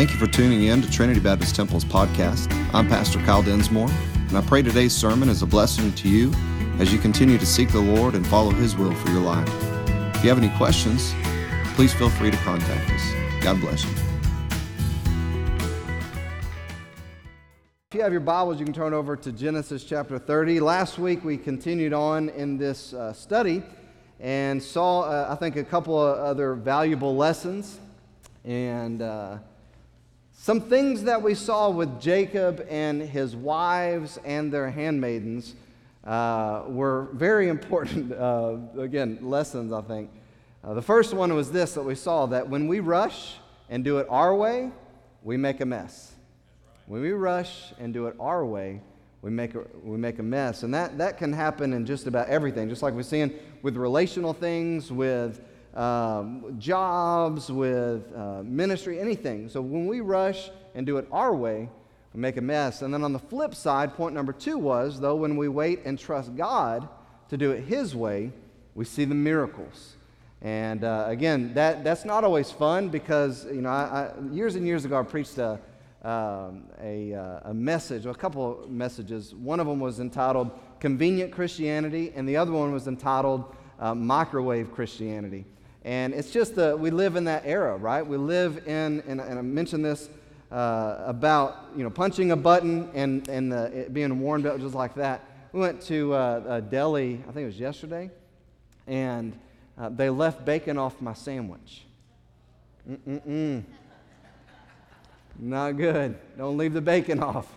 Thank you for tuning in to Trinity Baptist Temple's podcast. I'm Pastor Kyle Dinsmore, and I pray today's sermon is a blessing to you as you continue to seek the Lord and follow His will for your life. If you have any questions, please feel free to contact us. God bless you. If you have your Bibles, you can turn over to Genesis chapter 30. Last week, we continued on in this study and saw, I think, a couple of other valuable lessons and some things that we saw with Jacob and his wives and their handmaidens were very important, again, lessons, I think. The first one was this that we saw, that when we rush and do it our way, we make a mess. When we rush and do it our way, we make a mess. And that can happen in just about everything, just like we're seeing with relational things, with jobs, with ministry, anything. So when we rush and do it our way, we make a mess. And then on the flip side, point number two was, though, when we wait and trust God to do it His way, we see the miracles. And again, that's not always fun because, you know, I years and years ago I preached a message, a couple of messages. One of them was entitled Convenient Christianity, and the other one was entitled Microwave Christianity. And it's just we live in that era, right? We live in, and I mentioned this about, you know, punching a button and it being warmed up just like that. We went to a deli, I think it was yesterday, and they left bacon off my sandwich. Not good. Don't leave the bacon off.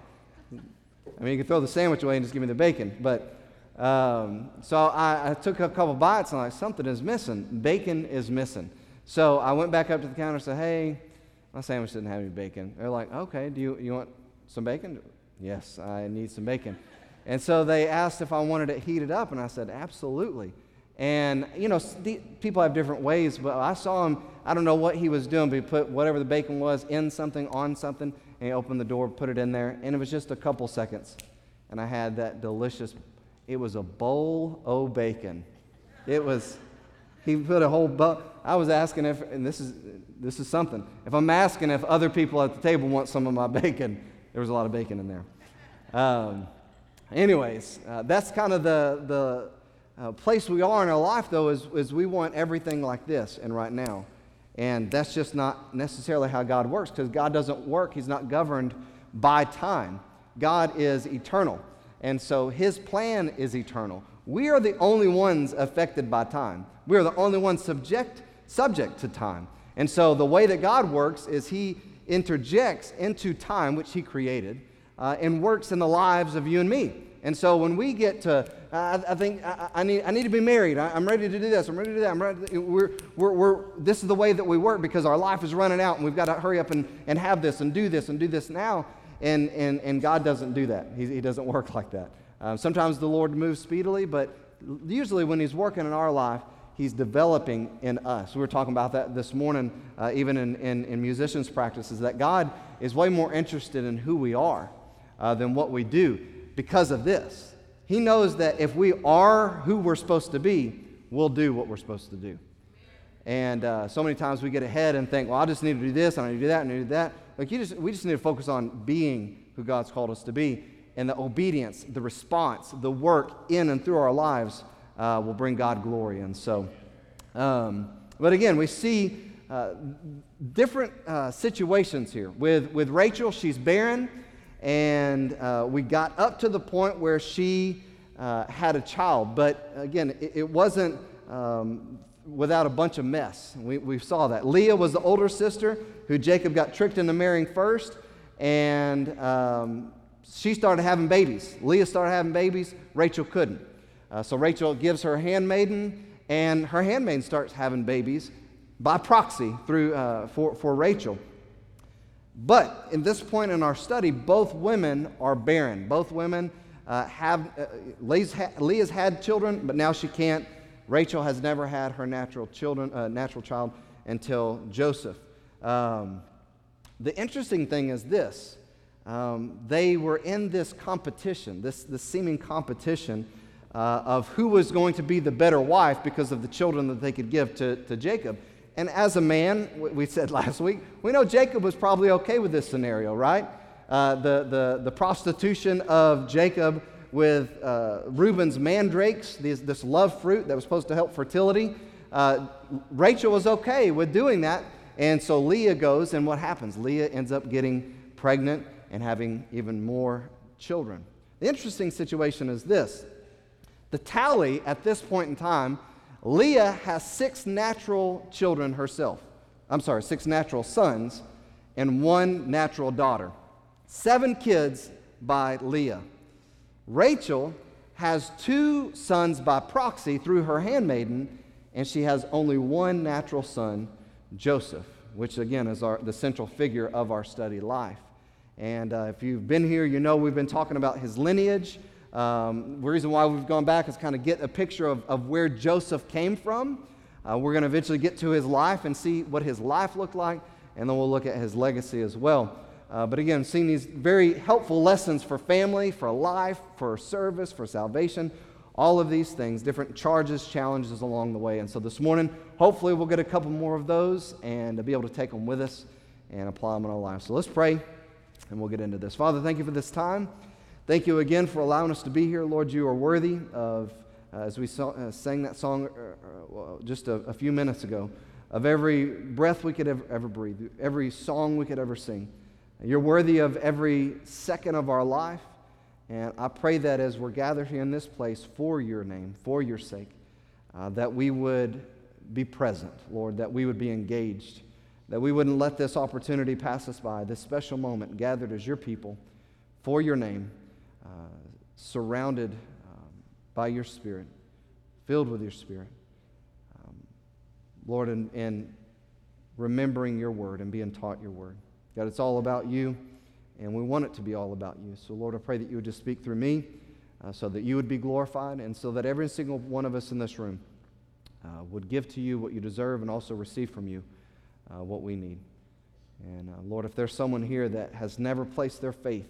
I mean, you can throw the sandwich away and just give me the bacon, but. So I took a couple bites and I'm like, something is missing. Bacon is missing. So I went back up to the counter and said, hey, my sandwich didn't have any bacon. They're like, okay, do you want some bacon? Yes, I need some bacon. And so they asked if I wanted it heated up, and I said, absolutely. And, you know, people have different ways, but I saw him, I don't know what he was doing, but he put whatever the bacon was in something, on something, and he opened the door, put it in there, and it was just a couple seconds. And I had that delicious It was a bowl o' bacon. It was, he put a whole bowl. I was asking if, and this is something, if I'm asking if other people at the table want some of my bacon, there was a lot of bacon in there. That's kind of the place we are in our life, though, is we want everything like this and right now. And that's just not necessarily how God works, because God doesn't work. He's not governed by time. God is eternal. And so His plan is eternal. We are the only ones affected by time. We are the only ones subject to time. And so the way that God works is He interjects into time, which He created, and works in the lives of you and me. And so when we get to, I think I need to be married. I'm ready to do this. I'm ready to do that. This is the way that we work because our life is running out, and we've got to hurry up and have this and do this and do this now. And God doesn't do that. He doesn't work like that. Sometimes the Lord moves speedily, but usually when He's working in our life, He's developing in us. We were talking about that this morning, even in musicians' practices, that God is way more interested in who we are than what we do because of this. He knows that if we are who we're supposed to be, we'll do what we're supposed to do. And so many times we get ahead and think, well, I just need to do this, I need to do that, I need to do that. Like we just need to focus on being who God's called us to be, and the obedience, the response, the work in and through our lives will bring God glory. And so, but again, we see different situations here. With Rachel, she's barren, and we got up to the point where she had a child. But again, it wasn't without a bunch of mess. We saw that. Leah was the older sister who Jacob got tricked into marrying first, and she started having babies. Leah started having babies. Rachel couldn't. So Rachel gives her handmaiden, and her handmaiden starts having babies by proxy through for Rachel. But at this point in our study, both women are barren. Both women Leah's had children, but now she can't. Rachel has never had her natural child until Joseph. The interesting thing is this. They were in this competition, this seeming competition of who was going to be the better wife because of the children that they could give to Jacob. And as a man, we said last week, we know Jacob was probably okay with this scenario, right? The prostitution of Jacob with Reuben's mandrakes, this love fruit that was supposed to help fertility. Rachel was okay with doing that, and so Leah goes, and what happens? Leah ends up getting pregnant and having even more children. The interesting situation is this. The tally at this point in time, Leah has six natural sons and one natural daughter. 7 kids by Leah. Rachel has 2 sons by proxy through her handmaiden, and she has only 1 natural son, Joseph, which again is the central figure of our study life. And if you've been here, you know we've been talking about his lineage. The reason why we've gone back is kind of get a picture of where Joseph came from. We're going to eventually get to his life and see what his life looked like, and then we'll look at his legacy as well. But again, seeing these very helpful lessons for family, for life, for service, for salvation, all of these things, different challenges along the way. And so this morning, hopefully we'll get a couple more of those and be able to take them with us and apply them in our lives. So let's pray, and we'll get into this. Father, thank you for this time. Thank you again for allowing us to be here. Lord, you are worthy of, as we sang that song just a few minutes ago, of every breath we could ever breathe, every song we could ever sing. You're worthy of every second of our life, and I pray that as we're gathered here in this place for your name, for your sake, that we would be present, Lord, that we would be engaged, that we wouldn't let this opportunity pass us by, this special moment gathered as your people for your name, surrounded by your Spirit, filled with your Spirit, Lord, and remembering your word and being taught your word. God, it's all about you, and we want it to be all about you. So, Lord, I pray that you would just speak through me so that you would be glorified, and so that every single one of us in this room would give to you what you deserve and also receive from you what we need. And, Lord, if there's someone here that has never placed their faith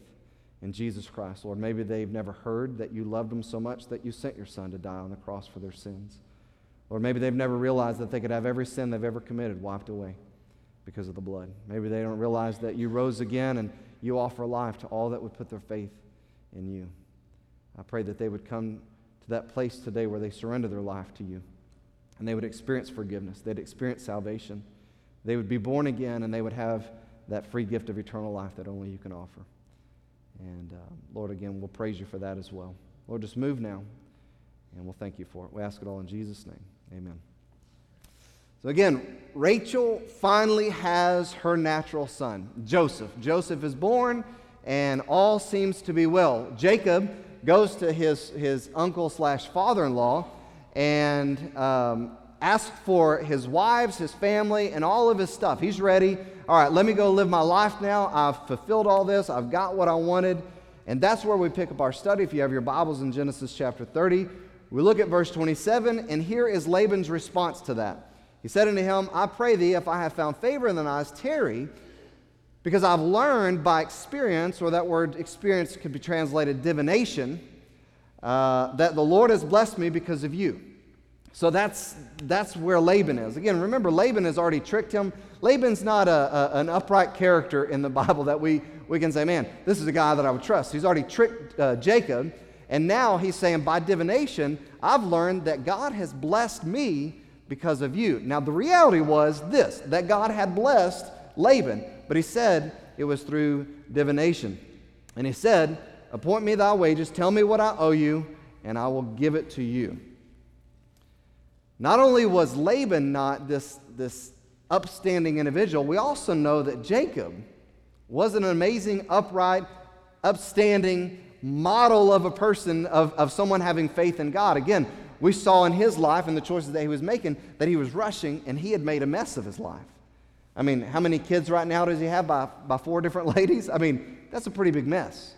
in Jesus Christ, Lord, maybe they've never heard that you loved them so much that you sent your Son to die on the cross for their sins. Or maybe they've never realized that they could have every sin they've ever committed wiped away because of the blood. Maybe they don't realize that you rose again and you offer life to all that would put their faith in you. I pray that they would come to that place today where they surrender their life to you, and they would experience forgiveness. They'd experience salvation. They would be born again, and they would have that free gift of eternal life that only you can offer. And Lord, again, we'll praise you for that as well. Lord, just move now, and we'll thank you for it. We ask it all in Jesus' name. Amen. So again, Rachel finally has her natural son, Joseph. Joseph is born, and all seems to be well. Jacob goes to his uncle/father-in-law and asks for his wives, his family, and all of his stuff. He's ready. All right, let me go live my life now. I've fulfilled all this. I've got what I wanted. And that's where we pick up our study. If you have your Bibles in Genesis chapter 30, we look at verse 27, and here is Laban's response to that. He said unto him, I pray thee, if I have found favor in thine eyes, tarry, because I've learned by experience, or that word experience could be translated divination, that the Lord has blessed me because of you. So that's where Laban is. Again, remember, Laban has already tricked him. Laban's not an upright character in the Bible that we can say, man, this is a guy that I would trust. He's already tricked Jacob, and now he's saying, by divination, I've learned that God has blessed me because of you. Now, the reality was this, that God had blessed Laban, but he said it was through divination. And he said, appoint me thy wages, tell me what I owe you, and I will give it to you. Not only was Laban not this upstanding individual, we also know that Jacob was an amazing, upright, upstanding model of a person, of someone having faith in God. Again, we saw in his life and the choices that he was making that he was rushing, and he had made a mess of his life. I mean, how many kids right now does he have by 4 different ladies? I mean, that's a pretty big mess.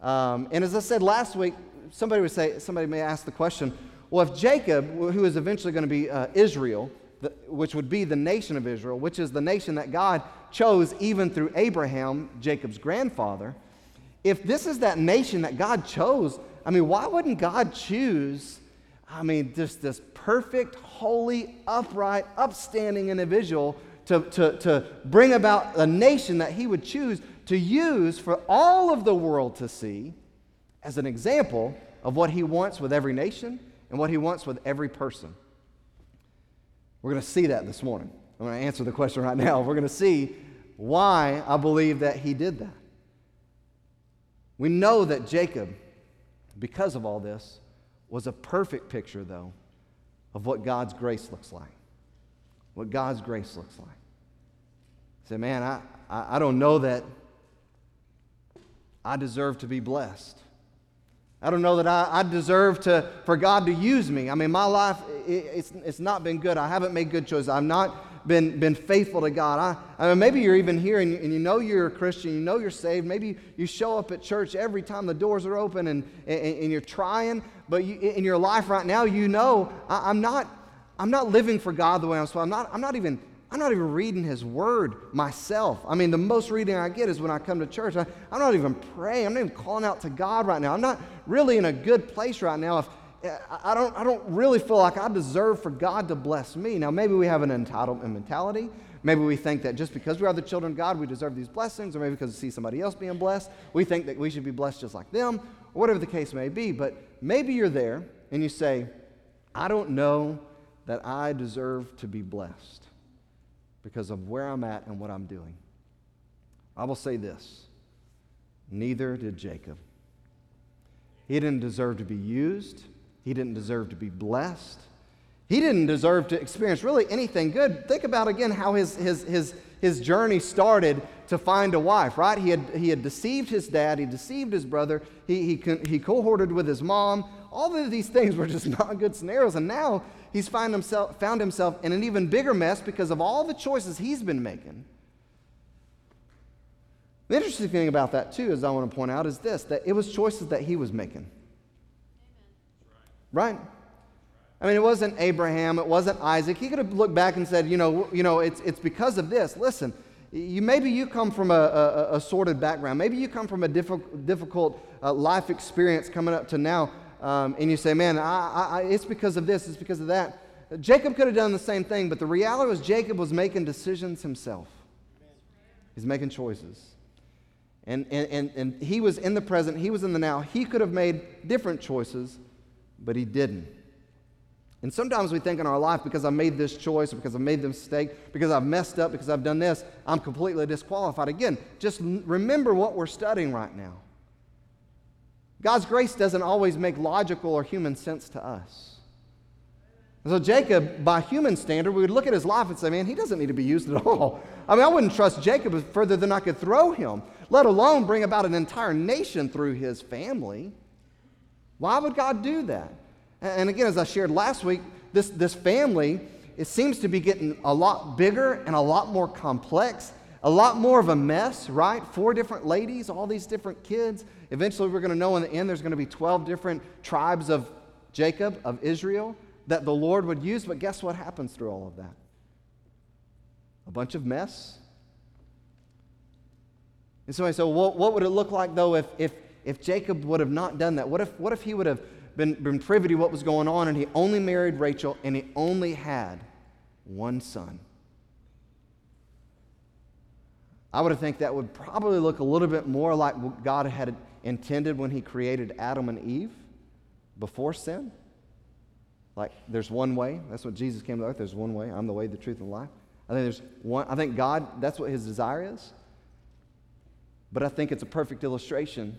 And as I said last week, somebody may ask the question, well, if Jacob, who is eventually going to be Israel, which would be the nation of Israel, which is the nation that God chose even through Abraham, Jacob's grandfather, if this is that nation that God chose, I mean, why wouldn't God choose I mean, just this perfect, holy, upright, upstanding individual to bring about a nation that he would choose to use for all of the world to see as an example of what he wants with every nation and what he wants with every person. We're going to see that this morning. I'm going to answer the question right now. We're going to see why I believe that he did that. We know that Jacob, because of all this, was a perfect picture, though, of what God's grace looks like. What God's grace looks like. He said, man, I don't know that I deserve to be blessed. I don't know that I deserve for God to use me. I mean, my life, it's not been good. I haven't made good choices. I've not been faithful to God. I mean, maybe you're even here and you know you're a Christian. You know you're saved. Maybe you show up at church every time the doors are open and you're trying. But in your life right now, you know I'm not living for God the way I'm supposed to. I'm not even reading His Word myself. I mean, the most reading I get is when I come to church. I'm not even praying. I'm not even calling out to God right now. I'm not really in a good place right now. I don't really feel like I deserve for God to bless me. Now, maybe we have an entitlement mentality. Maybe we think that just because we are the children of God, we deserve these blessings, or maybe because we see somebody else being blessed, we think that we should be blessed just like them, or whatever the case may be. But maybe you're there and you say, I don't know that I deserve to be blessed because of where I'm at and what I'm doing. I will say this, neither did Jacob. He didn't deserve to be used. He didn't deserve to be blessed. He didn't deserve to experience really anything good. Think about again how his journey started to find a wife, right? He had deceived his dad. He deceived his brother. He cohorted with his mom. All of these things were just not good scenarios, and now he's found himself in an even bigger mess because of all the choices he's been making. The interesting thing about that, too, as I want to point out, is this, that it was choices that he was making. Right? I mean, it wasn't Abraham. It wasn't Isaac. He could have looked back and said, you know, it's because of this. Listen, maybe you come from a sordid background. Maybe you come from a difficult life experience coming up to now. And you say, man, it's because of this, it's because of that. Jacob could have done the same thing, but the reality was Jacob was making decisions himself. He's making choices. And he was in the present, he was in the now. He could have made different choices, but he didn't. And sometimes we think in our life, because I made this choice, or because I made the mistake, because I've messed up, because I've done this, I'm completely disqualified. Again, just remember what we're studying right now. God's grace doesn't always make logical or human sense to us. And so Jacob, by human standard, we would look at his life and say, man, he doesn't need to be used at all. I mean, I wouldn't trust Jacob further than I could throw him, let alone bring about an entire nation through his family. Why would God do that? And again, as I shared last week, this family, it seems to be getting a lot bigger and a lot more complex, a lot more of a mess, right? 4 different ladies, all these different kids. Eventually, we're going to know in the end there's going to be 12 different tribes of Jacob, of Israel, that the Lord would use. But guess what happens through all of that? A bunch of mess. And somebody said, well, what would it look like, though, if Jacob would have not done that? What if he would have been privy to what was going on and he only married Rachel and he only had one son? I would think that would probably look a little bit more like what God had intended when He created Adam and Eve before sin. Like, there's one way. That's what Jesus came to earth. There's one way. I'm the way, the truth, and the life. I think God, that's what His desire is. But I think it's a perfect illustration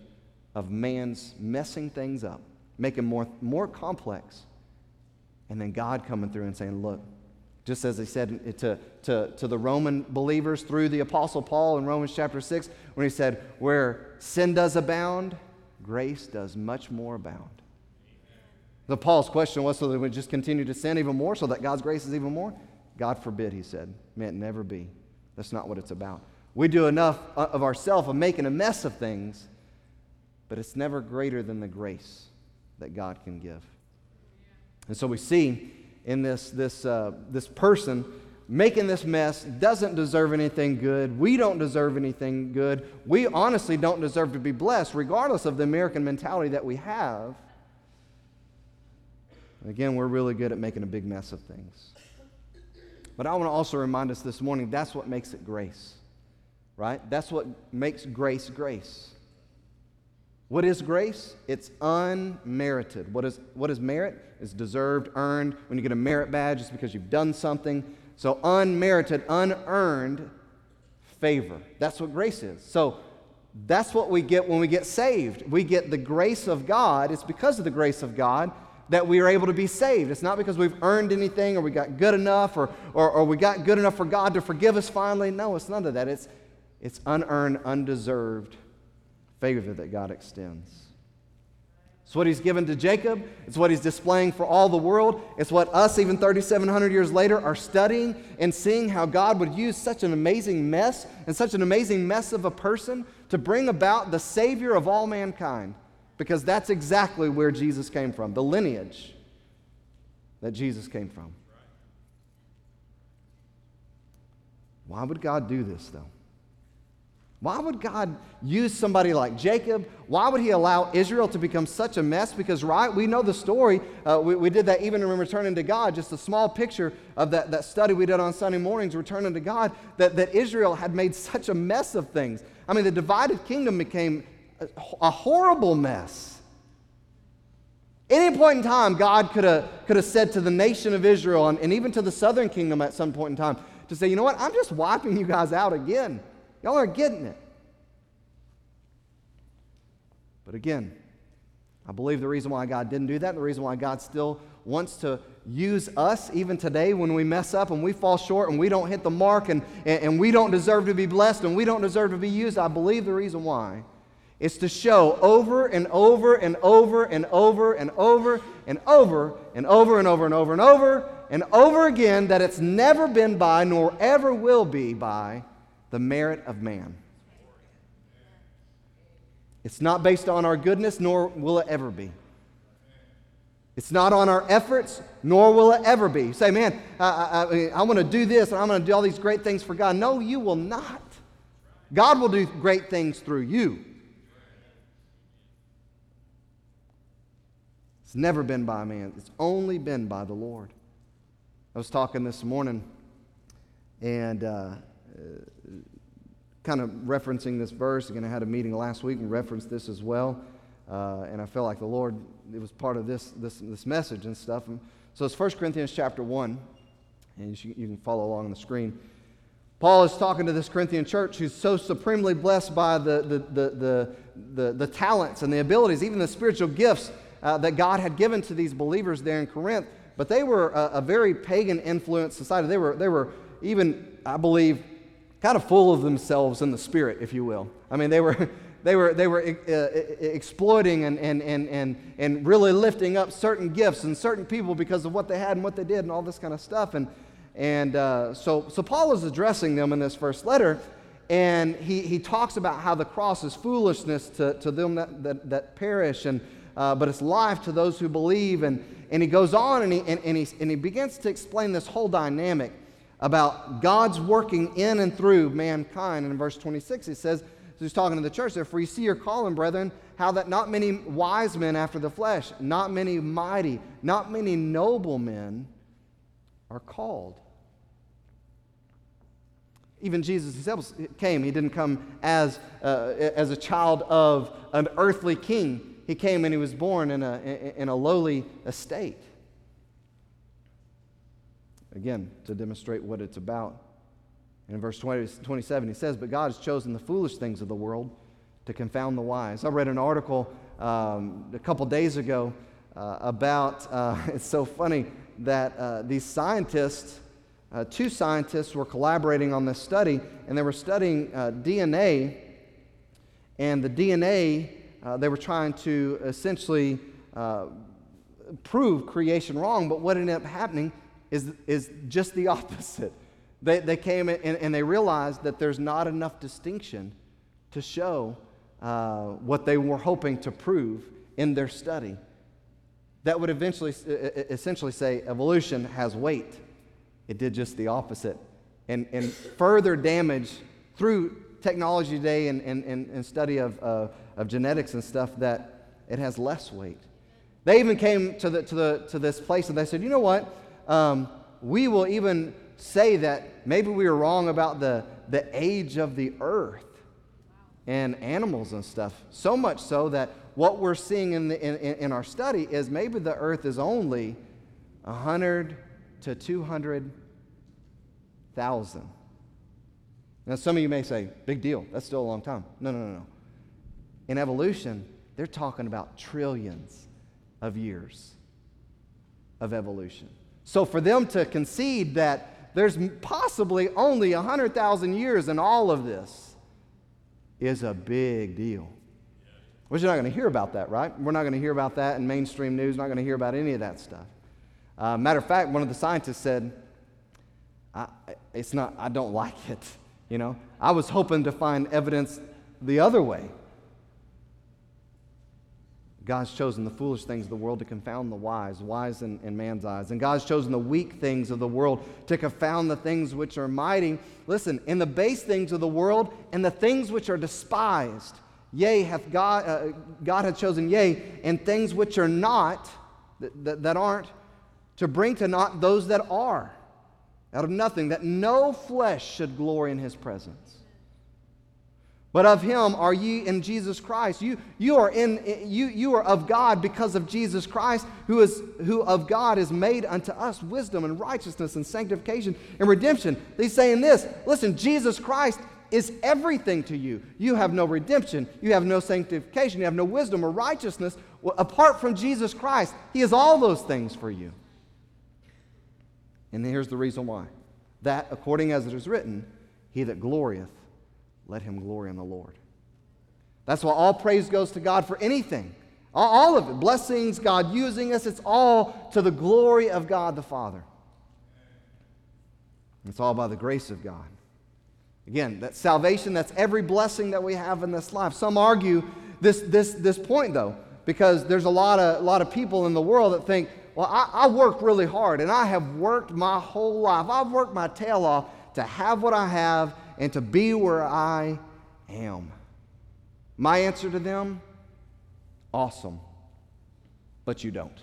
of man's messing things up, making more complex, and then God coming through and saying, look, just as he said to the Roman believers through the Apostle Paul in Romans chapter 6, when he said, where sin does abound, grace does much more abound. So Paul's question was, so that we just continue to sin even more, so that God's grace is even more? God forbid, he said. May it never be. That's not what it's about. We do enough of ourselves of making a mess of things, but it's never greater than the grace that God can give. And so we see in this person making this mess, doesn't deserve anything good. We don't deserve anything good. We honestly don't deserve to be blessed, regardless of the American mentality that we have. And again, we're really good at making a big mess of things. But I want to also remind us this morning, that's what makes it grace, right? That's what makes grace grace. What is grace? It's unmerited. What is merit? It's deserved, earned. When you get a merit badge, it's because you've done something. So unmerited, unearned favor. That's what grace is. So that's what we get when we get saved. We get the grace of God. It's because of the grace of God that we are able to be saved. It's not because we've earned anything or we got good enough or we got good enough for God to forgive us finally. No, it's none of that. It's unearned, undeserved favor that God extends. It's what he's given to Jacob. It's what he's displaying for all the world. It's what us, even 3,700 years later, are studying and seeing how God would use such an amazing mess and such an amazing mess of a person to bring about the Savior of all mankind. Because that's exactly where Jesus came from, the lineage that Jesus came from. Why would God do this, though? Why would God use somebody like Jacob? Why would he allow Israel to become such a mess? Because, right, we know the story. We did that even in Returning to God, just a small picture of that study we did on Sunday mornings, Returning to God, that Israel had made such a mess of things. I mean, the divided kingdom became a horrible mess. Any point in time, God could have said to the nation of Israel and even to the southern kingdom at some point in time to say, you know what, I'm just wiping you guys out again. Y'all are getting it. But again, I believe the reason why God didn't do that, and the reason why God still wants to use us even today when we mess up and we fall short and we don't hit the mark and we don't deserve to be blessed and we don't deserve to be used, I believe the reason why is to show over and over and over and over and over and over and over and over and over and over and over again that it's never been by nor ever will be by the merit of man. It's not based on our goodness, nor will it ever be. It's not on our efforts, nor will it ever be. You say, man, I want to do this and I'm going to do all these great things for God. No, you will not. God will do great things through you. It's never been by man. It's only been by the Lord. I was talking this morning and kind of referencing this verse. Again, I had a meeting last week and referenced this as well. And I felt like the Lord, it was part of this message and stuff. And so it's 1 Corinthians chapter 1. And you can follow along on the screen. Paul is talking to this Corinthian church who's so supremely blessed by the talents and the abilities, even the spiritual gifts that God had given to these believers there in Corinth. But they were a very pagan-influenced society. They were even, I believe, kind of full of themselves in the spirit, if you will. I mean, they were exploiting and really lifting up certain gifts and certain people because of what they had and what they did and all this kind of stuff. And so Paul is addressing them in this first letter, and he talks about how the cross is foolishness to them that perish, and but it's life to those who believe. And he goes on and he begins to explain this whole dynamic about God's working in and through mankind. And in verse 26, he says, he's talking to the church, "Therefore you see your calling, brethren, how that not many wise men after the flesh, not many mighty, not many noble men are called." Even Jesus himself came. He didn't come as a child of an earthly king. He came and he was born in a lowly estate. Again, to demonstrate what it's about. In verse 27, he says, "But God has chosen the foolish things of the world to confound the wise." I read an article a couple days ago about, it's so funny, that these scientists, two scientists were collaborating on this study, and they were studying DNA, and the DNA... they were trying to essentially prove creation wrong, but what ended up happening is just the opposite. They came in and they realized that there's not enough distinction to show what they were hoping to prove in their study. That would essentially say evolution has weight. It did just the opposite. And further damage through technology today and study of genetics and stuff, that it has less weight. They even came to this place and they said, you know what? We will even say that maybe we were wrong about the age of the earth and animals and stuff. So much so that what we're seeing in our study is maybe the earth is only 100 to 200,000. Now, some of you may say, big deal. That's still a long time. No. In evolution, they're talking about trillions of years of evolution. So for them to concede that there's possibly only 100,000 years in all of this is a big deal. Which you're not going to hear about that, right? We're not going to hear about that in mainstream news. We're not going to hear about any of that stuff. Matter of fact, one of the scientists said, I don't like it. You know, I was hoping to find evidence the other way. God's chosen the foolish things of the world to confound the wise in man's eyes. And God's chosen the weak things of the world to confound the things which are mighty. Listen, in the base things of the world and the things which are despised, yea, hath God hath chosen, yea, and things which are not, that aren't, to bring to naught those that are, out of nothing, that no flesh should glory in his presence. But of him are ye in Jesus Christ. You are of God because of Jesus Christ, who of God is made unto us wisdom and righteousness and sanctification and redemption. He's saying this. Listen, Jesus Christ is everything to you. You have no redemption. You have no sanctification. You have no wisdom or righteousness apart from Jesus Christ. He is all those things for you. And here's the reason why. That, according as it is written, he that glorieth, let him glory in the Lord. That's why all praise goes to God for anything. All of it. Blessings, God using us. It's all to the glory of God the Father. It's all by the grace of God. Again, that salvation, that's every blessing that we have in this life. Some argue this point, though, because there's a lot of people in the world that think, well, I worked really hard, and I have worked my whole life. I've worked my tail off to have what I have and to be where I am. My answer to them, awesome. But you don't.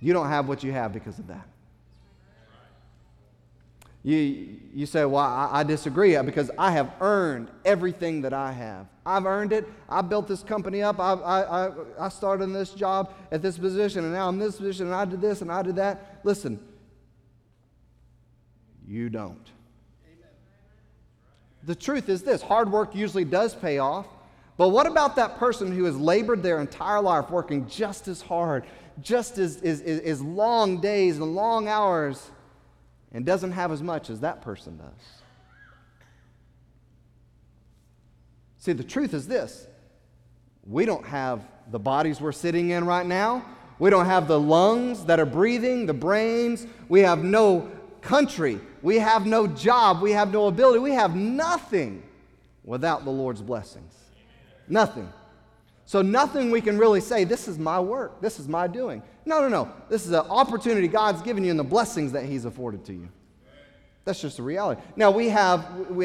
You don't have what you have because of that. You say, well, I disagree because I have earned everything that I have. I've earned it. I built this company up. I started in this job at this position, and now I'm in this position, and I did this, and I did that. Listen, you don't. The truth is this. Hard work usually does pay off. But what about that person who has labored their entire life working just as hard, just as long days and long hours, and doesn't have as much as that person does? See, the truth is this. We don't have the bodies we're sitting in right now. We don't have the lungs that are breathing, the brains. We have no country. We have no job. We have no ability. We have nothing without the Lord's blessings. Nothing. So nothing we can really say, this is my work, this is my doing. No. This is an opportunity God's given you and the blessings that he's afforded to you. That's just the reality. Now, we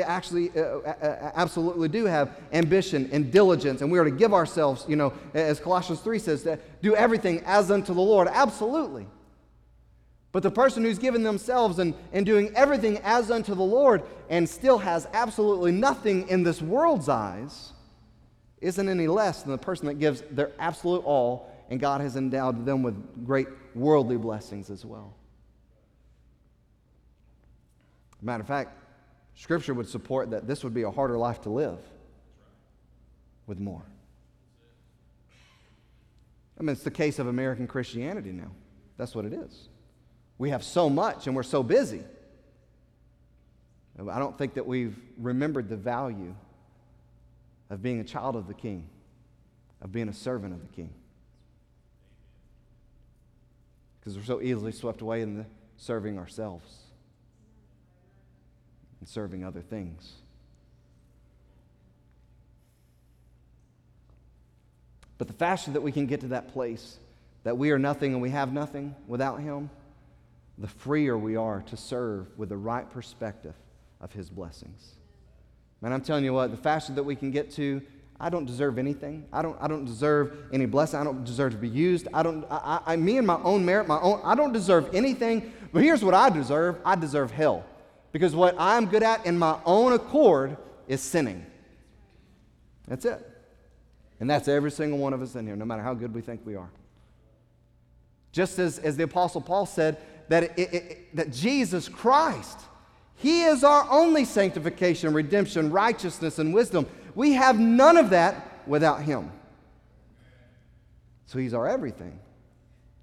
actually absolutely do have ambition and diligence, and we are to give ourselves, you know, as Colossians 3 says, that do everything as unto the Lord. Absolutely. But the person who's given themselves and doing everything as unto the Lord and still has absolutely nothing in this world's eyes isn't any less than the person that gives their absolute all, and God has endowed them with great worldly blessings as well. Matter of fact, Scripture would support that this would be a harder life to live with more. I mean, it's the case of American Christianity now. That's what it is. We have so much and we're so busy. I don't think that we've remembered the value of being a child of the King, of being a servant of the King. Because we're so easily swept away in the serving ourselves and serving other things. But the faster that we can get to that place that we are nothing and we have nothing without him, the freer we are to serve with the right perspective of his blessings. Man, I'm telling you what, the faster that we can get to, I don't deserve anything. I don't deserve any blessing. I don't deserve to be used. Me and my own merit, I don't deserve anything. But here's what I deserve. I deserve hell. Because what I'm good at in my own accord is sinning. That's it. And that's every single one of us in here, no matter how good we think we are. Just as the Apostle Paul said, that Jesus Christ, He is our only sanctification, redemption, righteousness, and wisdom. We have none of that without Him. So He's our everything.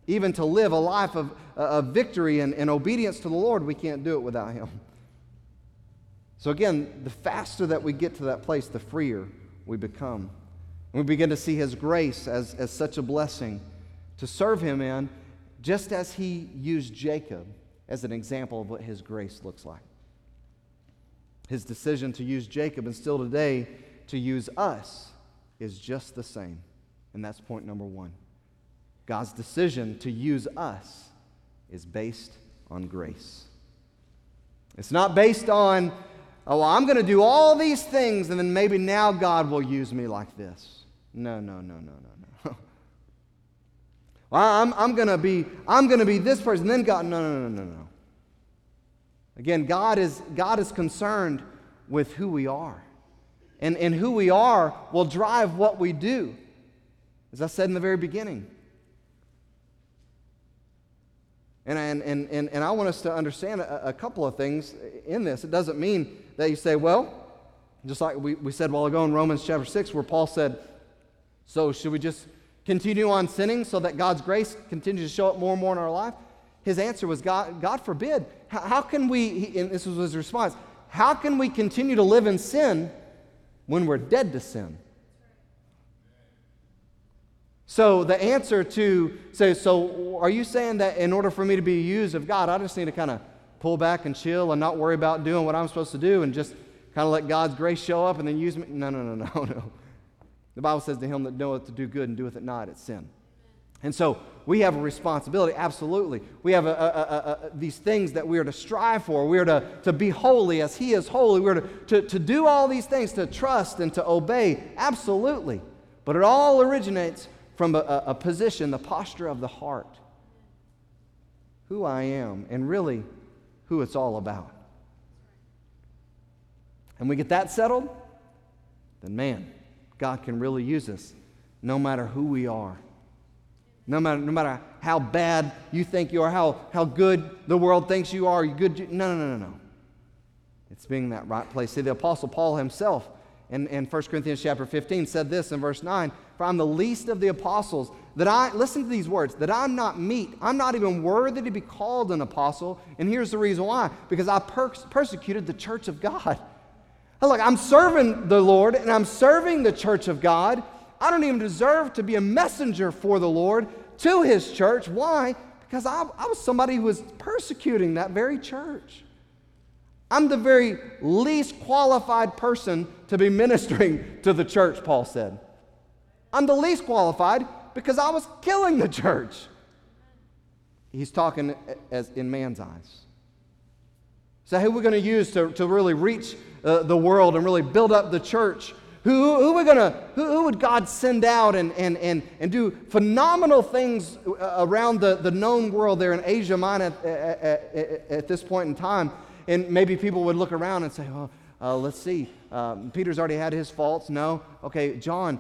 Even to live a life of victory and obedience to the Lord, we can't do it without Him. So again, the faster that we get to that place, the freer we become. And we begin to see His grace as such a blessing to serve Him in, just as He used Jacob as an example of what His grace looks like. His decision to use Jacob, and still today to use us, is just the same. And that's point number one. God's decision to use us is based on grace. It's not based on, oh, well, I'm going to do all these things and then maybe now God will use me like this. No. Well, I'm going to be this person, then God. No. Again, God is concerned with who we are. And who we are will drive what we do. As I said in the very beginning. And I want us to understand a couple of things in this. It doesn't mean that you say, well, just like we said a while ago in Romans chapter 6, where Paul said, so should we just continue on sinning so that God's grace continues to show up more and more in our life? His answer was, God forbid. How can we, and this was his response, how can we continue to live in sin when we're dead to sin? So the answer to say, so are you saying that in order for me to be used of God, I just need to kind of pull back and chill and not worry about doing what I'm supposed to do and just kind of let God's grace show up and then use me? No. The Bible says to him that knoweth to do good and doeth it not, it's sin. And so we have a responsibility, absolutely. We have these things that we are to strive for. We are to be holy as He is holy. We are to do all these things, to trust and to obey, absolutely. But it all originates from a position, the posture of the heart. Who I am, and really who it's all about. And we get that settled, then man, God can really use us no matter who we are. No matter how bad you think you are, how good the world thinks you are, you good. No. It's being in that right place. See, the Apostle Paul himself in 1 Corinthians chapter 15 said this in verse 9, for I'm the least of the apostles, that listen to these words, that I'm not meet, I'm not even worthy to be called an apostle, and here's the reason why, because I persecuted the church of God. Look, I'm serving the Lord, and I'm serving the church of God. I don't even deserve to be a messenger for the Lord to His church. Why? Because I was somebody who was persecuting that very church. I'm the very least qualified person to be ministering to the church, Paul said. I'm the least qualified because I was killing the church. He's talking as in man's eyes. So who are we going to use to really reach the world and really build up the church? Who would God send out and do phenomenal things around the known world there in Asia Minor at this point in time? And maybe people would look around and say, well, let's see. Peter's already had his faults. No. Okay, John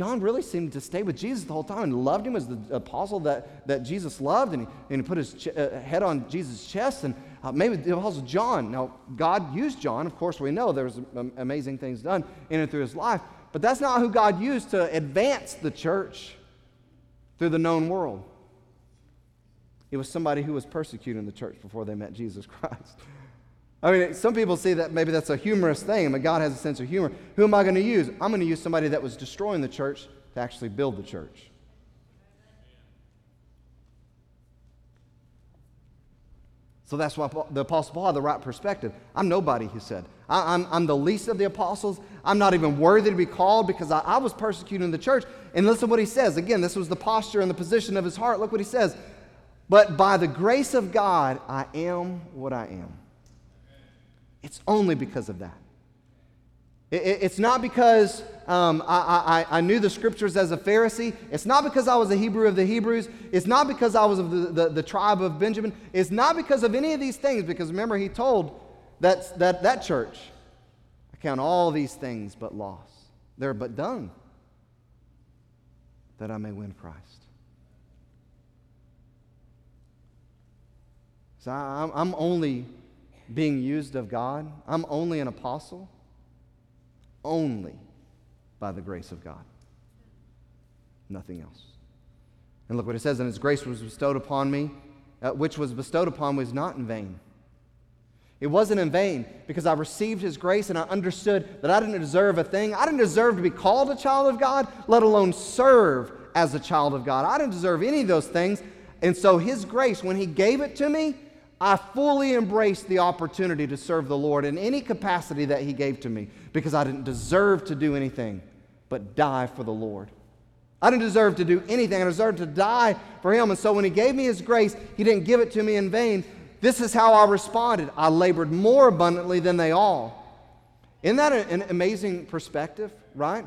really seemed to stay with Jesus the whole time and loved him as the apostle that Jesus loved. And he put his head on Jesus' chest. And maybe the apostle John. Now, God used John. Of course, we know there was amazing things done in and through his life. But that's not who God used to advance the church through the known world. It was somebody who was persecuting the church before they met Jesus Christ. I mean, some people see that maybe that's a humorous thing. But God has a sense of humor. Who am I going to use? I'm going to use somebody that was destroying the church to actually build the church. So that's why the Apostle Paul had the right perspective. I'm nobody, he said. I'm the least of the apostles. I'm not even worthy to be called because I was persecuting the church. And listen to what he says. Again, this was the posture and the position of his heart. Look what he says. But by the grace of God, I am what I am. It's only because of that. It's not because I knew the scriptures as a Pharisee. It's not because I was a Hebrew of the Hebrews. It's not because I was of the tribe of Benjamin. It's not because of any of these things, because remember he told that church, I count all these things but loss. They're but dung, that I may win Christ. So I'm only being used of God. I'm only an apostle. Only by the grace of God. Nothing else. And look what it says, and his grace was bestowed upon me, which was bestowed upon me was not in vain. It wasn't in vain because I received his grace and I understood that I didn't deserve a thing. I didn't deserve to be called a child of God, let alone serve as a child of God. I didn't deserve any of those things. And so his grace, when he gave it to me, I fully embraced the opportunity to serve the Lord in any capacity that he gave to me because I didn't deserve to do anything but die for the Lord. I didn't deserve to do anything. I deserved to die for him. And so when he gave me his grace, he didn't give it to me in vain. This is how I responded. I labored more abundantly than they all. Isn't that an amazing perspective, right?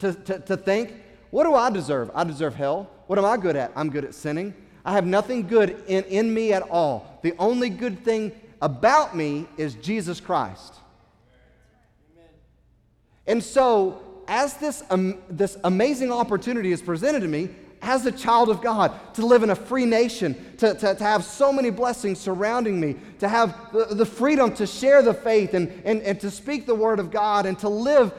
To think, what do I deserve? I deserve hell. What am I good at? I'm good at sinning. I have nothing good in me at all. The only good thing about me is Jesus Christ. Amen. And so, as this amazing opportunity is presented to me, as a child of God, to live in a free nation, to have so many blessings surrounding me, to have the freedom to share the faith and to speak the word of God and to live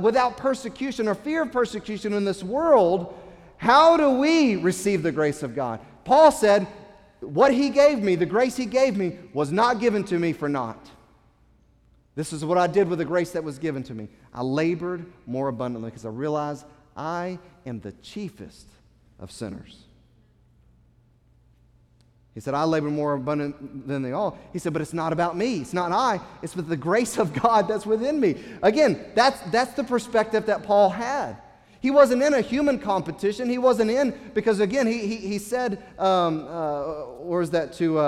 without persecution or fear of persecution in this world, how do we receive the grace of God? Paul said, what he gave me, the grace he gave me, was not given to me for naught. This is what I did with the grace that was given to me. I labored more abundantly because I realized I am the chiefest of sinners. He said, I labor more abundant than they all. He said, but it's not about me. It's not I. It's with the grace of God that's within me. Again, that's the perspective that Paul had. He wasn't in a human competition. He wasn't in, because again, he said, or is that to,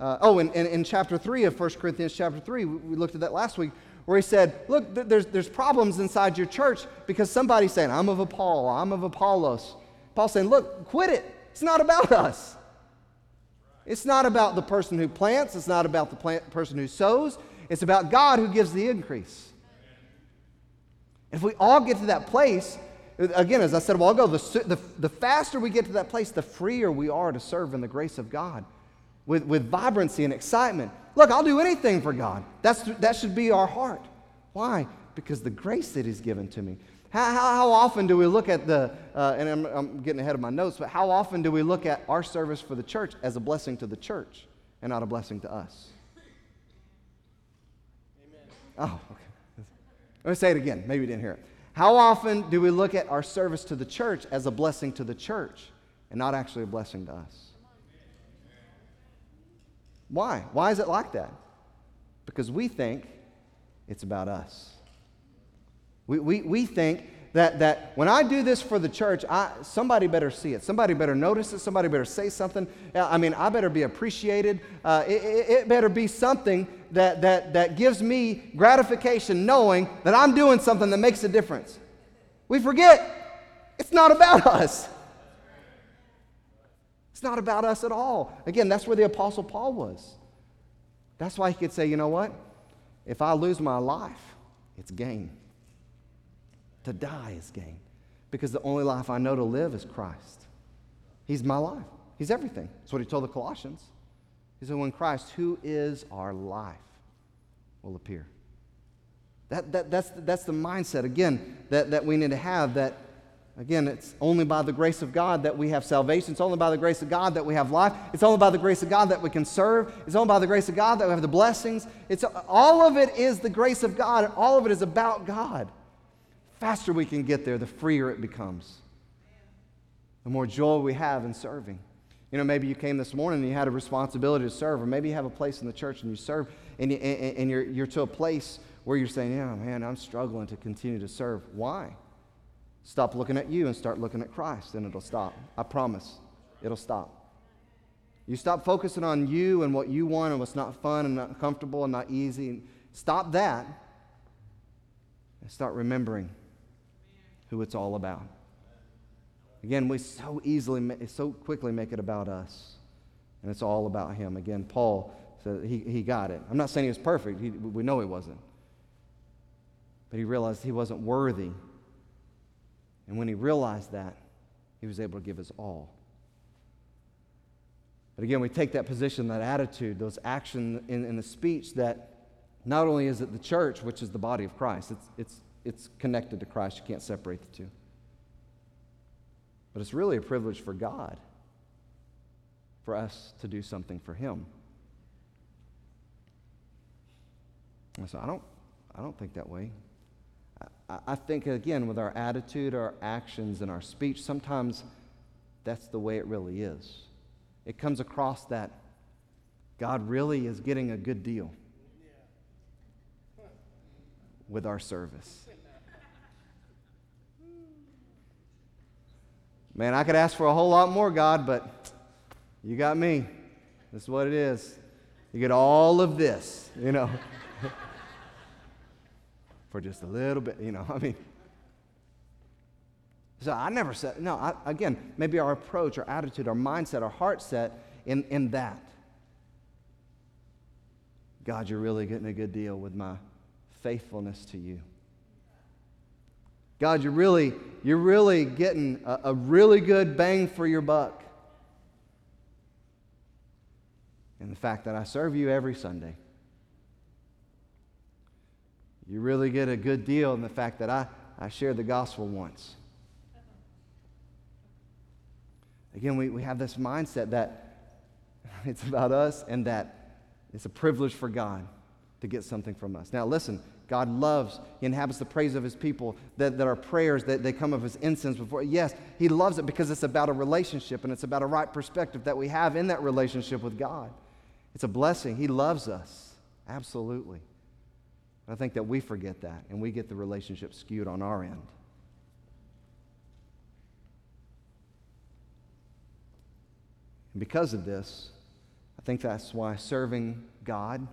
in chapter 3 of 1 Corinthians chapter 3, we looked at that last week, where he said, look, there's problems inside your church because somebody's saying, I'm of Paul, I'm of Apollos. Paul's saying, look, quit it. It's not about us. It's not about the person who plants. It's not about the person who sows. It's about God who gives the increase. If we all get to that place, again, as I said a while ago, the faster we get to that place, the freer we are to serve in the grace of God with vibrancy and excitement. Look, I'll do anything for God. That should be our heart. Why? Because the grace that he's given to me. How often do we look at and I'm getting ahead of my notes, but how often do we look at our service for the church as a blessing to the church and not a blessing to us? Amen. Oh, okay. Let me say it again. Maybe you didn't hear it. How often do we look at our service to the church as a blessing to the church and not actually a blessing to us? Why? Why is it like that? Because we think it's about us. We think that when I do this for the church, somebody better see it. Somebody better notice it. Somebody better say something. I mean, I better be appreciated. It better be something that gives me gratification knowing that I'm doing something that makes a difference. We forget it's not about us. It's not about us at all. Again, that's where the Apostle Paul was. That's why he could say, you know what? If I lose my life, it's gain. To die is gain, because the only life I know to live is Christ. He's my life. He's everything. That's what he told the Colossians. He said, when Christ, who is our life, will appear. That's the mindset, again, that we need to have, that, again, it's only by the grace of God that we have salvation. It's only by the grace of God that we have life. It's only by the grace of God that we can serve. It's only by the grace of God that we have the blessings. All of it is the grace of God, and all of it is about God. Faster we can get there, the freer it becomes. The more joy we have in serving. You know, maybe you came this morning and you had a responsibility to serve, or maybe you have a place in the church and you serve, and you're to a place where you're saying, yeah, man, I'm struggling to continue to serve. Why? Stop looking at you and start looking at Christ, and it'll stop. I promise, it'll stop. You stop focusing on you and what you want and what's not fun and not comfortable and not easy. Stop that. start remembering who it's all about. Again, we so quickly make it about us, and it's all about him. Again, Paul said he got it. I'm not saying he was perfect. We know he wasn't. But he realized he wasn't worthy. And when he realized that, he was able to give his all. But again, we take that position, that attitude, those actions in the speech that not only is it the church, which is the body of Christ, it's connected to Christ. You can't separate the two. But it's really a privilege for God, for us to do something for him. And so I don't think that way. I think, again, with our attitude, our actions, and our speech, sometimes that's the way it really is. It comes across that God really is getting a good deal with our service. Man, I could ask for a whole lot more, God, but you got me. This is what it is. You get all of this, for just a little bit, So I never said, again, maybe our approach, our attitude, our mindset, our heart set in that. God, you're really getting a good deal with my faithfulness to you. God, you're really getting a really good bang for your buck. And the fact that I serve you every Sunday. You really get a good deal in the fact that I shared the gospel once. Again, we have this mindset that it's about us and that it's a privilege for God to get something from us. Now listen, God loves, he inhabits the praise of his people, that our prayers, that they come of his incense before. Yes, he loves it because it's about a relationship and it's about a right perspective that we have in that relationship with God. It's a blessing. He loves us, absolutely. I think that we forget that, and we get the relationship skewed on our end. And because of this, I think that's why serving God,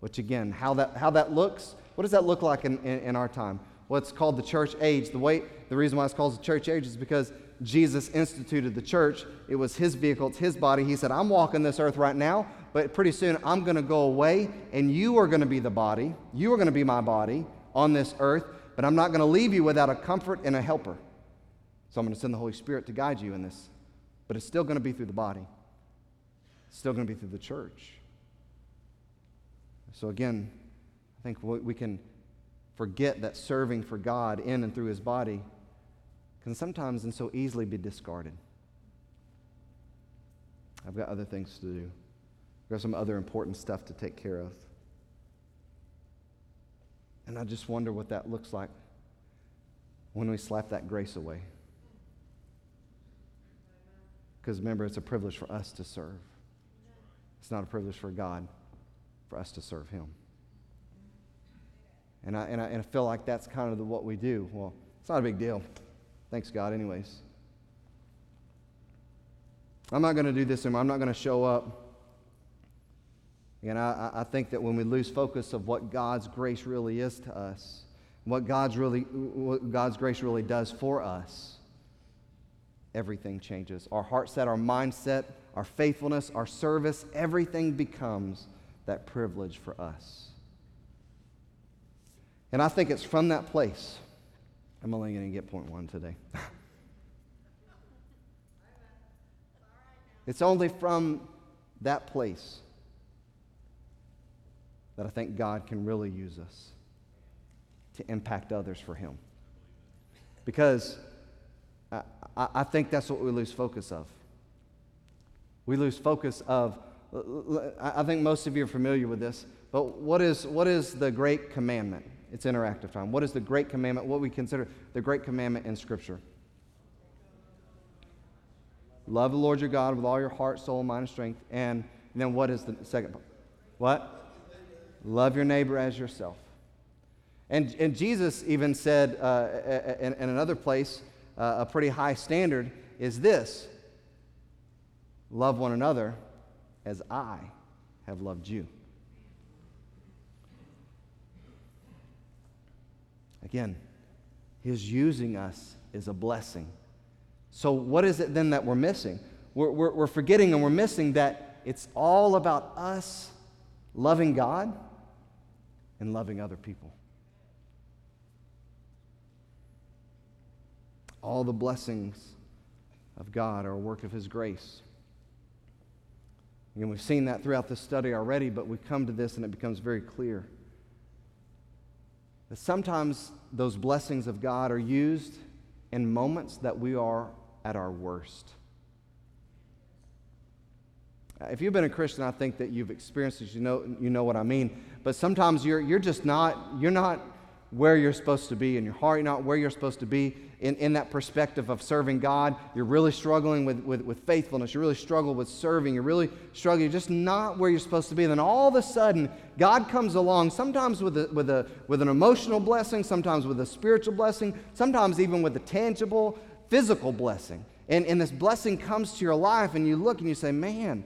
which again, how that looks, what does that look like in our time? What's called the church age. The reason why it's called the church age is because Jesus instituted the church. It was his vehicle, it's his body. He said, I'm walking this earth right now, but pretty soon I'm going to go away, and you are going to be the body. You are going to be my body on this earth, but I'm not going to leave you without a comfort and a helper. So I'm going to send the Holy Spirit to guide you in this. But it's still going to be through the body. It's still going to be through the church. So again, I think we can forget that serving for God in and through his body can sometimes and so easily be discarded. I've got other things to do. We've got some other important stuff to take care of. And I just wonder what that looks like when we slap that grace away. Because remember, it's a privilege for us to serve. It's not a privilege for God for us to serve him. And I feel like that's kind of what we do. Well, it's not a big deal. Thanks, God, anyways. I'm not going to do this anymore. I'm not going to show up. And I think that when we lose focus of what God's grace really is to us, what God's grace really does for us, everything changes. Our heart set, our mindset, our faithfulness, our service, everything becomes that privilege for us. And I think it's from that place. I'm only going to get point one today. It's only from that place that I think God can really use us to impact others for him. Because I think that's what we lose focus of. We lose focus of, I think most of you are familiar with this, but what is the great commandment? It's interactive time. What is the great commandment, what we consider the great commandment in Scripture? Love the Lord your God with all your heart, soul, mind, and strength. And then what is the second part? What? Love your neighbor as yourself. And Jesus even said in another place, a pretty high standard is this: love one another as I have loved you. Again, His using us is a blessing. So what is it then that we're missing? We're forgetting and we're missing that it's all about us loving God and loving other people. All the blessings of God are a work of His grace. And we've seen that throughout this study already, but we come to this and it becomes very clear. That sometimes those blessings of God are used in moments that we are at our worst. If you've been a Christian, I think that you've experienced this. You know what I mean. But sometimes you're not where you're supposed to be in your heart. You're not where you're supposed to be in that perspective of serving God. You're really struggling with faithfulness. You really struggle with serving. You're really struggling. You're just not where you're supposed to be. And then all of a sudden, God comes along, sometimes with an emotional blessing, sometimes with a spiritual blessing, sometimes even with a tangible physical blessing. And this blessing comes to your life, and you look and you say, man,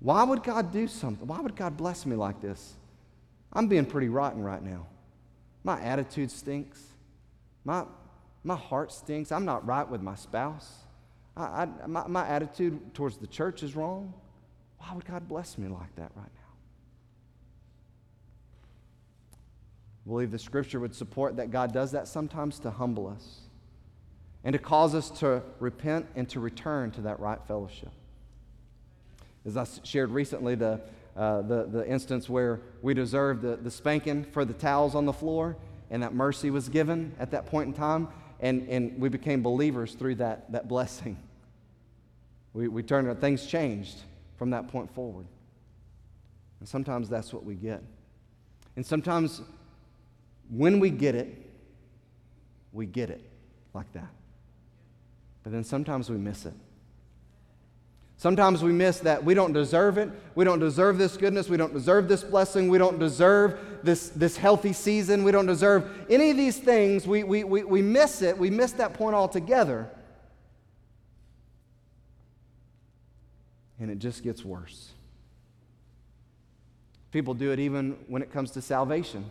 why would God do something? Why would God bless me like this? I'm being pretty rotten right now. My attitude stinks. My heart stinks. I'm not right with my spouse. My attitude towards the church is wrong. Why would God bless me like that right now? I believe the Scripture would support that God does that sometimes to humble us and to cause us to repent and to return to that right fellowship. As I shared recently, the instance where we deserved the spanking for the towels on the floor, and that mercy was given at that point in time, and we became believers through that blessing. We turned, things changed from that point forward. And sometimes that's what we get. And sometimes when we get it like that. But then sometimes we miss it. Sometimes we miss that we don't deserve it. We don't deserve this goodness. We don't deserve this blessing. We don't deserve this healthy season. We don't deserve any of these things. We miss it. We miss that point altogether. And it just gets worse. People do it even when it comes to salvation.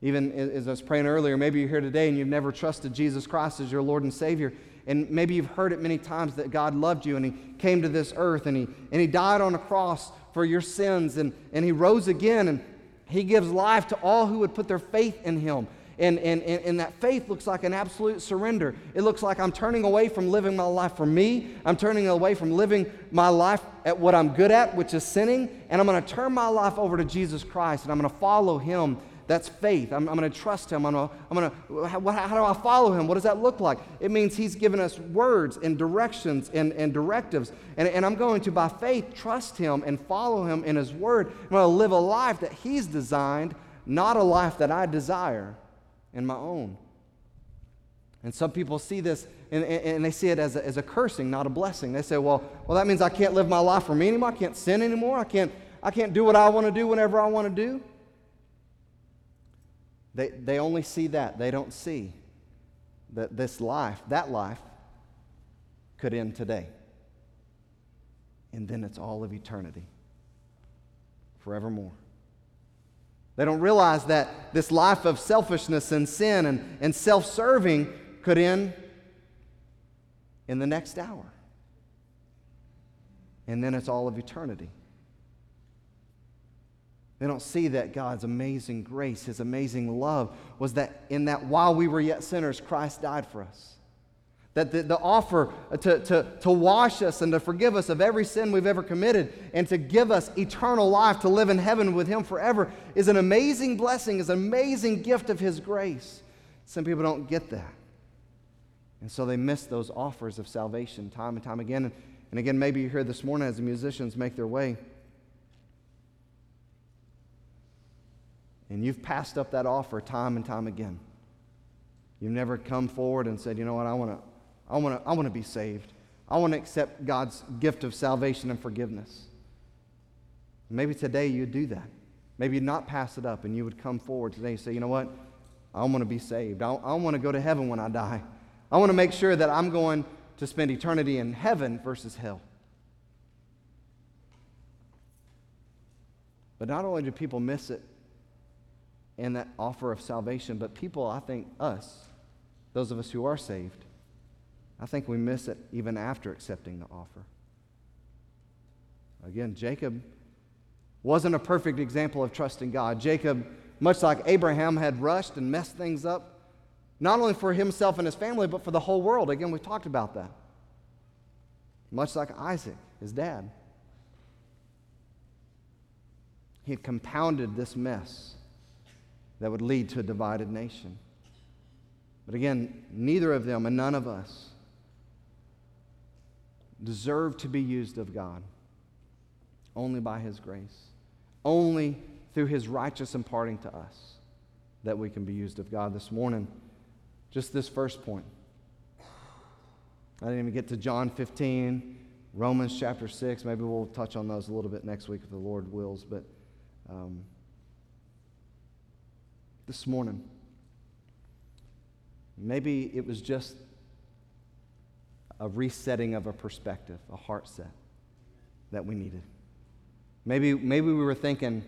Even as I was praying earlier, maybe you're here today and you've never trusted Jesus Christ as your Lord and Savior. And maybe you've heard it many times that God loved you and He came to this earth and He died on a cross for your sins and He rose again and He gives life to all who would put their faith in Him. And that faith looks like an absolute surrender. It looks like I'm turning away from living my life for me. I'm turning away from living my life at what I'm good at, which is sinning. And I'm going to turn my life over to Jesus Christ and I'm going to follow Him. That's faith. I'm going to trust Him. How do I follow Him? What does that look like? It means He's given us words and directions and directives. And I'm going to, by faith, trust Him and follow Him in His Word. I'm going to live a life that He's designed, not a life that I desire in my own. And some people see this, and they see it as a cursing, not a blessing. They say, well, that means I can't live my life for me anymore. I can't sin anymore. I can't do what I want to do whenever I want to do. They only see that. They don't see that that life could end today. And then it's all of eternity, forevermore. They don't realize that this life of selfishness and sin and self-serving could end in the next hour. And then it's all of eternity. They don't see that God's amazing grace, His amazing love, was that in that while we were yet sinners, Christ died for us. That the offer to wash us and to forgive us of every sin we've ever committed and to give us eternal life to live in heaven with Him forever is an amazing blessing, is an amazing gift of His grace. Some people don't get that. And so they miss those offers of salvation time and time again. And again, maybe you're here this morning as the musicians make their way. And you've passed up that offer time and time again. You've never come forward and said, you know what, I want to be saved. I want to accept God's gift of salvation and forgiveness. Maybe today you'd do that. Maybe you'd not pass it up and you would come forward today and say, you know what, I want to be saved. I want to go to heaven when I die. I want to make sure that I'm going to spend eternity in heaven versus hell. But not only do people miss it, and that offer of salvation. But people, I think us, those of us who are saved, I think we miss it even after accepting the offer. Again, Jacob wasn't a perfect example of trusting God. Jacob, much like Abraham, had rushed and messed things up, not only for himself and his family, but for the whole world. Again, we've talked about that. Much like Isaac, his dad. He had compounded this mess that would lead to a divided nation. But again, neither of them and none of us deserve to be used of God. Only by His grace, only through His righteous imparting to us that we can be used of God this morning. Just this first point. I didn't even get to John 15, Romans chapter 6. Maybe we'll touch on those a little bit next week if the Lord wills. But this morning, maybe it was just a resetting of a perspective, a heart set that we needed. Maybe we were thinking,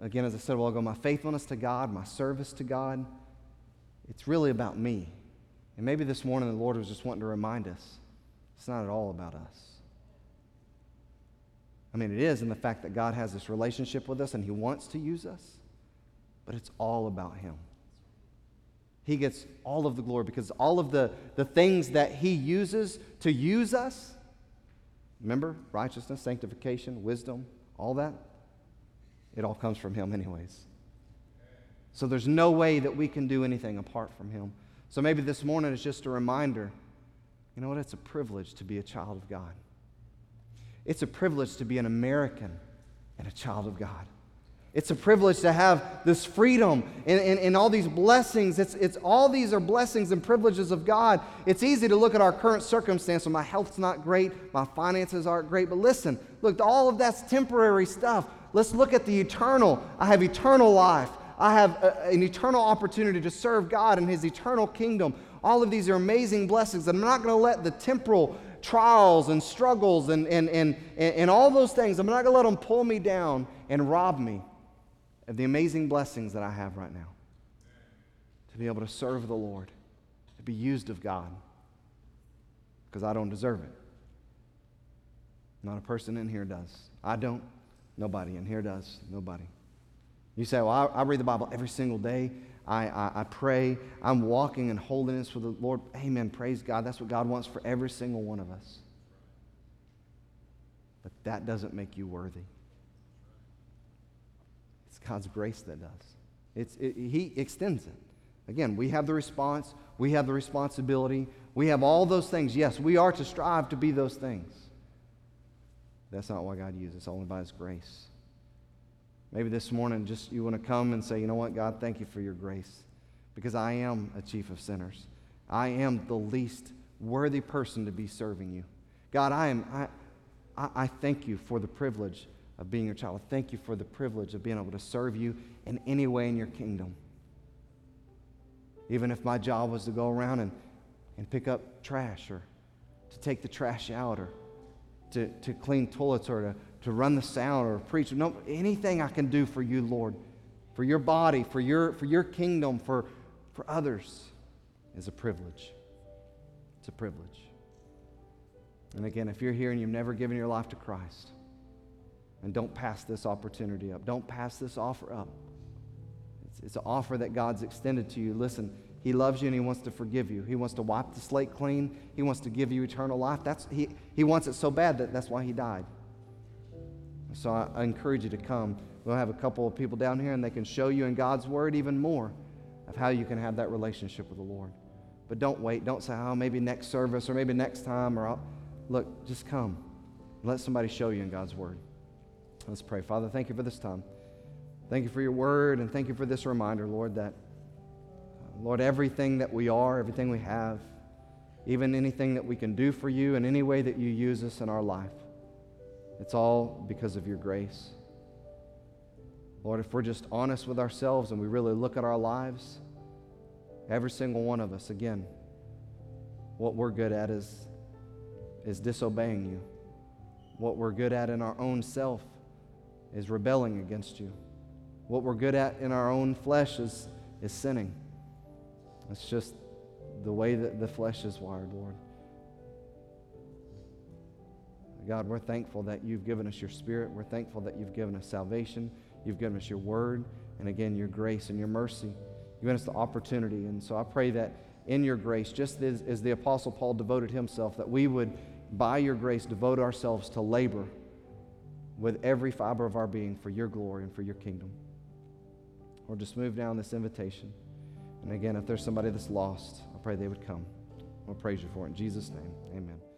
again, as I said a while ago, my faithfulness to God, my service to God, it's really about me. And maybe this morning the Lord was just wanting to remind us, it's not at all about us. I mean, it is in the fact that God has this relationship with us and He wants to use us, but it's all about Him. He gets all of the glory because all of the things that He uses to use us, remember, righteousness, sanctification, wisdom, all that, it all comes from Him anyways. So there's no way that we can do anything apart from Him. So maybe this morning is just a reminder, you know what, it's a privilege to be a child of God. It's a privilege to be an American and a child of God. It's a privilege to have this freedom and all these blessings. It's all these are blessings and privileges of God. It's easy to look at our current circumstance. Well, my health's not great. My finances aren't great. But listen, look, all of that's temporary stuff. Let's look at the eternal. I have eternal life. I have an eternal opportunity to serve God in His eternal kingdom. All of these are amazing blessings. I'm not going to let the temporal trials and struggles and all those things, I'm not going to let them pull me down and rob me of the amazing blessings that I have right now. To be able to serve the Lord, to be used of God, because I don't deserve it. Not a person in here does. I don't. Nobody in here does. Nobody. You say, well, I read the Bible every single day. I pray. I'm walking in holiness with the Lord. Amen. Praise God. That's what God wants for every single one of us. But that doesn't make you worthy. God's grace that does. He extends it. Again, we have the response. We have the responsibility. We have all those things. Yes, we are to strive to be those things. That's not why God uses. It's only by His grace. Maybe this morning just you want to come and say, you know what, God, thank You for Your grace because I am a chief of sinners. I am the least worthy person to be serving You. God, I thank You for the privilege of being Your child. I thank You for the privilege of being able to serve You in any way in Your kingdom. Even if my job was to go around and pick up trash or to take the trash out or to clean toilets or to run the sound or preach. No, anything I can do for You, Lord, for Your body, for your kingdom, for others is a privilege. It's a privilege. And again, if you're here and you've never given your life to Christ, and don't pass this opportunity up. Don't pass this offer up. It's an offer that God's extended to you. Listen, He loves you and He wants to forgive you. He wants to wipe the slate clean. He wants to give you eternal life. He wants it so bad that's why He died. So I encourage you to come. We'll have a couple of people down here and they can show you in God's Word even more of how you can have that relationship with the Lord. But don't wait. Don't say, oh, maybe next service or maybe next time. Look, just come. Let somebody show you in God's Word. Let's pray. Father, thank You for this time. Thank You for Your Word, and thank You for this reminder, Lord, that, Lord, everything that we are, everything we have, even anything that we can do for You in any way that You use us in our life, it's all because of Your grace. Lord, if we're just honest with ourselves and we really look at our lives, every single one of us, again, what we're good at is disobeying You. What we're good at in our own self is rebelling against You. what we're good at in our own flesh is sinning. It's just the way that the flesh is wired, Lord. God, we're thankful that you've given us your Spirit. We're thankful that you've given us salvation. You've given us your word, and again, your grace and your mercy. You've given us the opportunity, and so I pray that in your grace, just as the Apostle Paul devoted himself, that we would, by your grace, devote ourselves to labor with every fiber of our being for your glory and for your kingdom. Or just move down this invitation. And again, if there's somebody that's lost, I pray they would come. I'll praise you for it. In Jesus' name, amen.